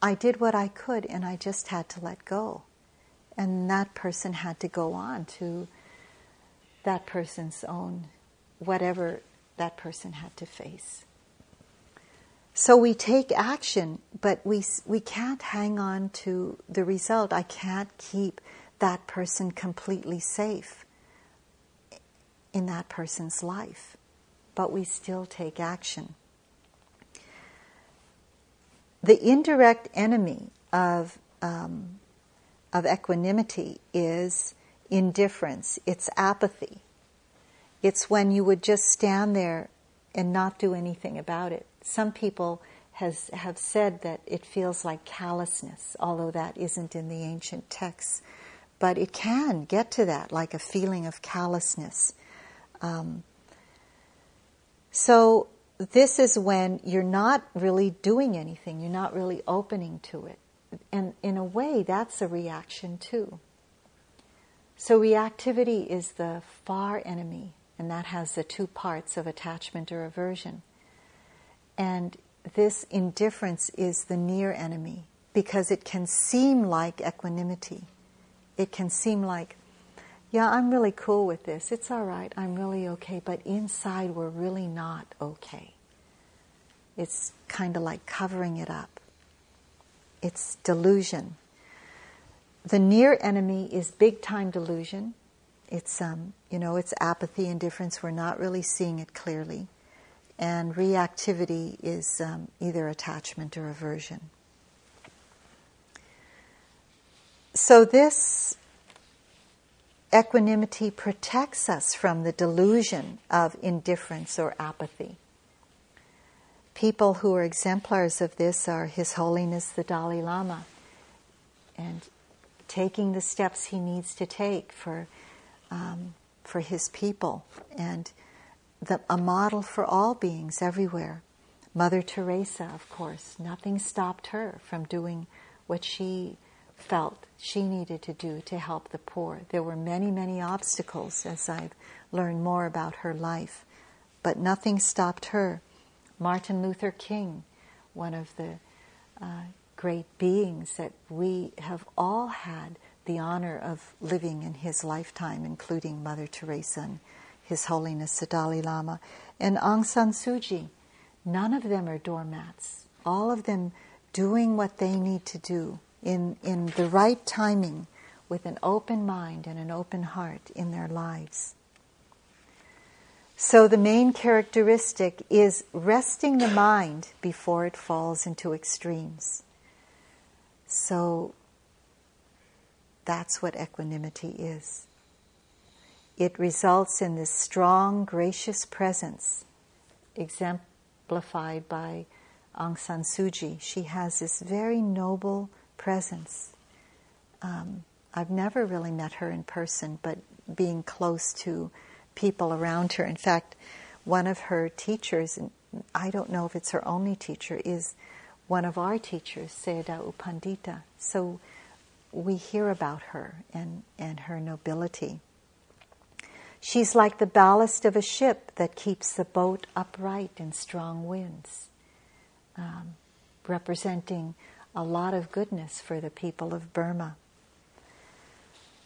I did what I could, and I just had to let go. And that person had to go on to that person's own, whatever that person had to face. So we take action, but we, we can't hang on to the result. I can't keep that person completely safe in that person's life. But we still take action. The indirect enemy of um, of equanimity is indifference. It's apathy. It's when you would just stand there and not do anything about it. Some people has have said that it feels like callousness, although that isn't in the ancient texts. But it can get to that, like a feeling of callousness. Um, So this is when you're not really doing anything. You're not really opening to it. And in a way, that's a reaction too. So reactivity is the far enemy, and that has the two parts of attachment or aversion. And this indifference is the near enemy, because it can seem like equanimity. It can seem like, yeah, I'm really cool with this. It's all right. I'm really okay. But inside, we're really not okay. It's kind of like covering it up. It's delusion. The near enemy is big-time delusion. It's, um, you know, it's apathy, indifference. We're not really seeing it clearly. And reactivity is um, either attachment or aversion. So this equanimity protects us from the delusion of indifference or apathy. People who are exemplars of this are His Holiness the Dalai Lama, and taking the steps he needs to take for um, for his people, and the, a model for all beings everywhere. Mother Teresa, of course, nothing stopped her from doing what she felt she needed to do to help the poor. There were many, many obstacles as I've learned more about her life, but nothing stopped her. Martin Luther King, one of the uh, great beings that we have all had the honor of living in his lifetime, including Mother Teresa and His Holiness the Dalai Lama, and Aung San Suu Kyi. None of them are doormats. All of them doing what they need to do in, in the right timing, with an open mind and an open heart in their lives. So the main characteristic is resting the mind before it falls into extremes. So that's what equanimity is. It results in this strong, gracious presence, exemplified by Aung San Suu Kyi. She has this very noble presence. Um, I've never really met her in person, but being close to people around her. In fact, one of her teachers, and I don't know if it's her only teacher, is one of our teachers, Sayadaw Upandita. So we hear about her and, and her nobility. She's like the ballast of a ship that keeps the boat upright in strong winds, um, representing a lot of goodness for the people of Burma.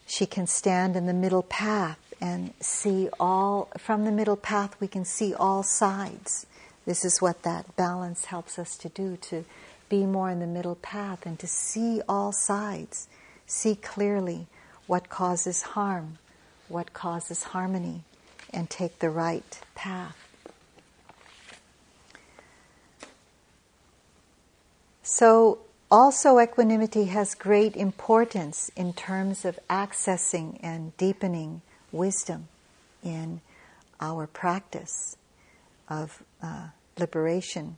She can stand in the middle path and see all, from the middle path we can see all sides. This is what that balance helps us to do, to be more in the middle path and to see all sides, see clearly what causes harm, what causes harmony, and take the right path. So also, equanimity has great importance in terms of accessing and deepening wisdom in our practice of uh, liberation.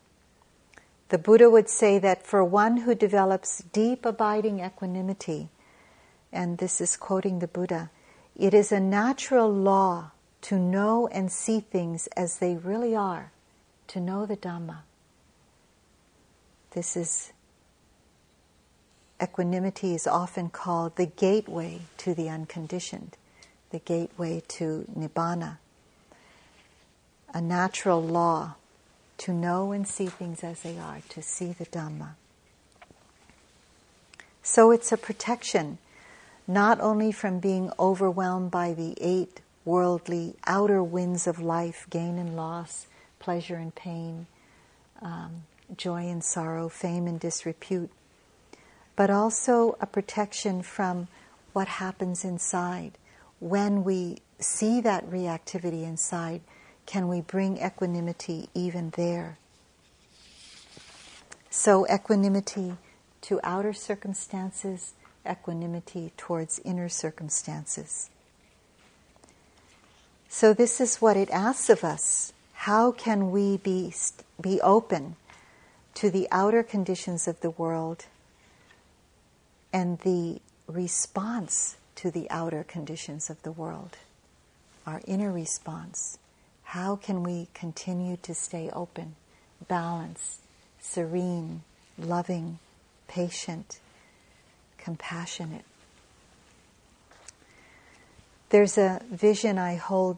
The Buddha would say that for one who develops deep abiding equanimity, and this is quoting the Buddha, it is a natural law to know and see things as they really are, to know the Dhamma. This is Equanimity is often called the gateway to the unconditioned, the gateway to Nibbana. A natural law to know and see things as they are, to see the Dhamma. So it's a protection, not only from being overwhelmed by the eight worldly outer winds of life, gain and loss, pleasure and pain, um, joy and sorrow, fame and disrepute, but also a protection from what happens inside. When we see that reactivity inside, can we bring equanimity even there? So equanimity to outer circumstances, equanimity towards inner circumstances. So this is what it asks of us. How can we be, be open to the outer conditions of the world and the response to the outer conditions of the world, our inner response? how can we continue to stay open, balanced, serene, loving, patient, compassionate? There's a vision I hold,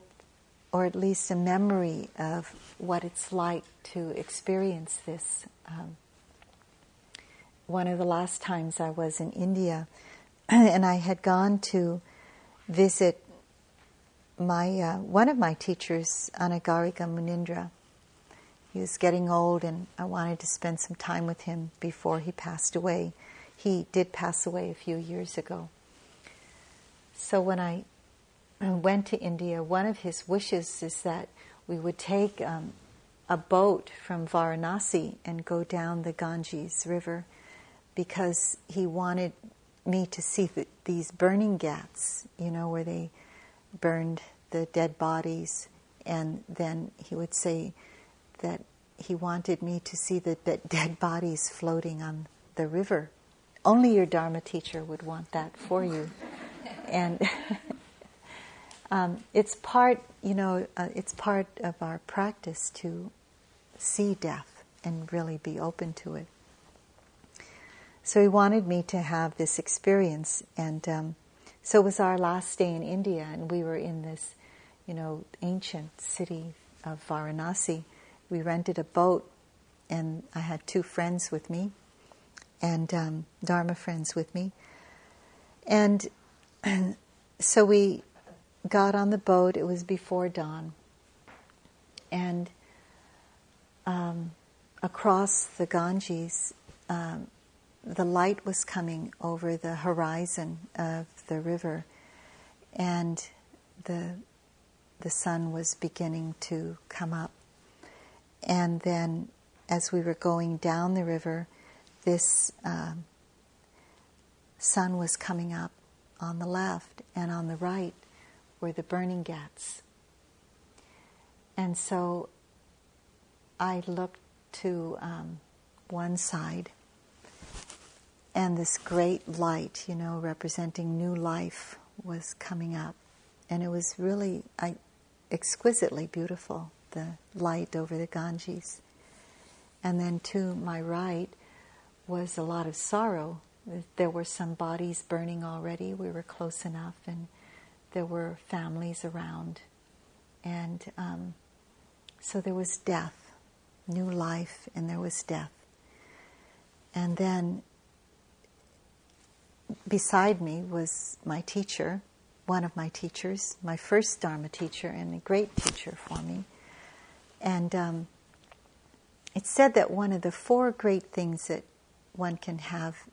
or at least a memory of what it's like to experience this. Um, one of the last times I was in India, and I had gone to visit my uh, one of my teachers, Anagarika Munindra. He was getting old, and I wanted to spend some time with him before he passed away. He did pass away a few years ago. So when I went to India, one of his wishes is that we would take um, a boat from Varanasi and go down the Ganges River, because he wanted me to see the, these burning ghats, you know, where they burned the dead bodies. And then he would say that he wanted me to see the de- dead bodies floating on the river. Only your Dharma teacher would want that for you. And um, it's part, you know, uh, it's part of our practice to see death and really be open to it. So he wanted me to have this experience, and um, so it was our last day in India, and we were in this, you know, ancient city of Varanasi. We rented a boat, and I had two friends with me, and um, Dharma friends with me, and so we got on the boat. It was before dawn, and um, across the Ganges, um, the light was coming over the horizon of the river, and the the sun was beginning to come up. And then, as we were going down the river, this um, sun was coming up on the left, and on the right were the burning ghats. And so I looked to um, one side, and this great light, you know, representing new life, was coming up. And it was really I, exquisitely beautiful, the light over the Ganges. And then to my right was a lot of sorrow. There were some bodies burning already. We were close enough, and there were families around. And um, so there was death, new life, and there was death. And then beside me was my teacher, one of my teachers, my first Dharma teacher, and a great teacher for me. And um, it's said that one of the four great things that one can have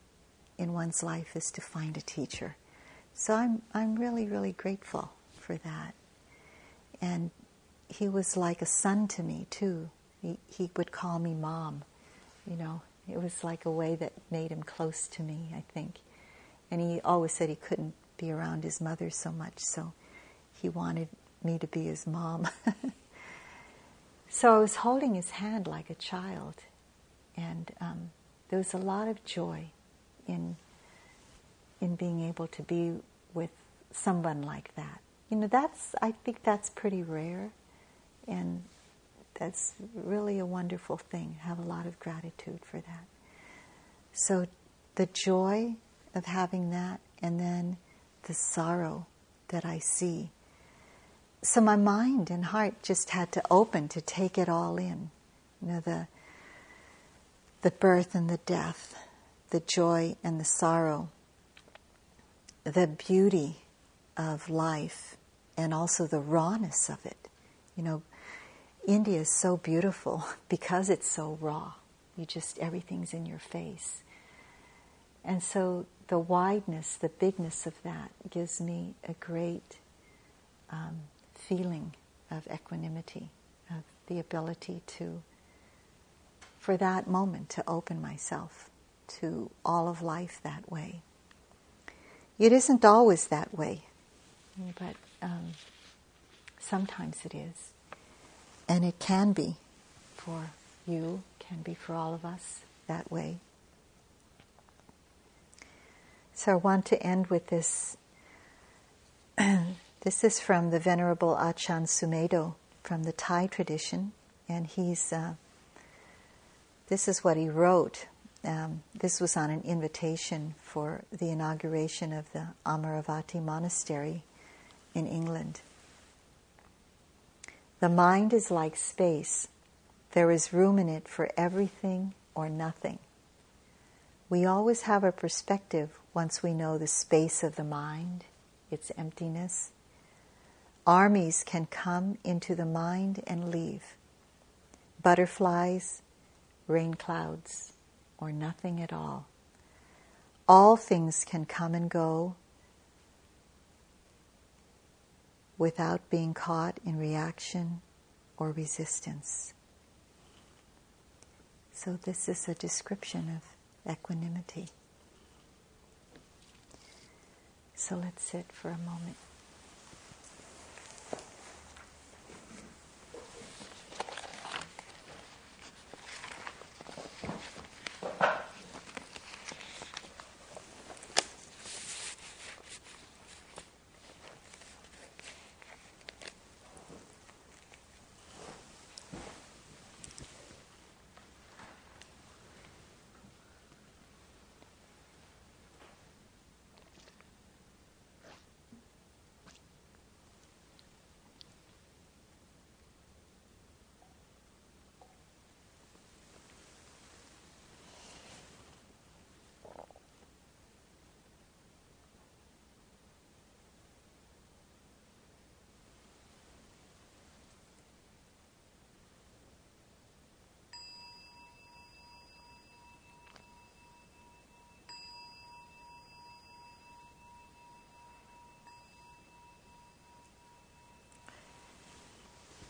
in one's life is to find a teacher. So I'm I'm really, really grateful for that. And he was like a son to me, too. He, he would call me Mom, you know. It was like a way that made him close to me, I think. And he always said he couldn't be around his mother so much, so he wanted me to be his mom. So I was holding his hand like a child, and um, there was a lot of joy in in being able to be with someone like that. You know, that's I think that's pretty rare, and that's really a wonderful thing. I have a lot of gratitude for that. So the joy of having that, and then the sorrow that I see. So my mind and heart just had to open to take it all in. You know, the the birth and the death, the joy and the sorrow, the beauty of life, and also the rawness of it. You know, India is so beautiful because it's so raw. You just, everything's in your face. And so the wideness, the bigness of that gives me a great um, feeling of equanimity, of the ability to, for that moment, to open myself to all of life that way. It isn't always that way, but um, sometimes it is. And it can be for you, can be for all of us that way. So I want to end with this. This is from the Venerable Achan Sumedho from the Thai tradition, and he's, uh, this is what he wrote. Um, this was on an invitation for the inauguration of the Amaravati Monastery in England. The mind is like space. There is room in it for everything or nothing. We always have a perspective once we know the space of the mind, its emptiness. Armies can come into the mind and leave. Butterflies, rain clouds, or nothing at all. All things can come and go without being caught in reaction or resistance. So this is a description of equanimity. So let's sit for a moment.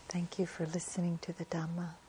Thank you for listening to the Dhamma.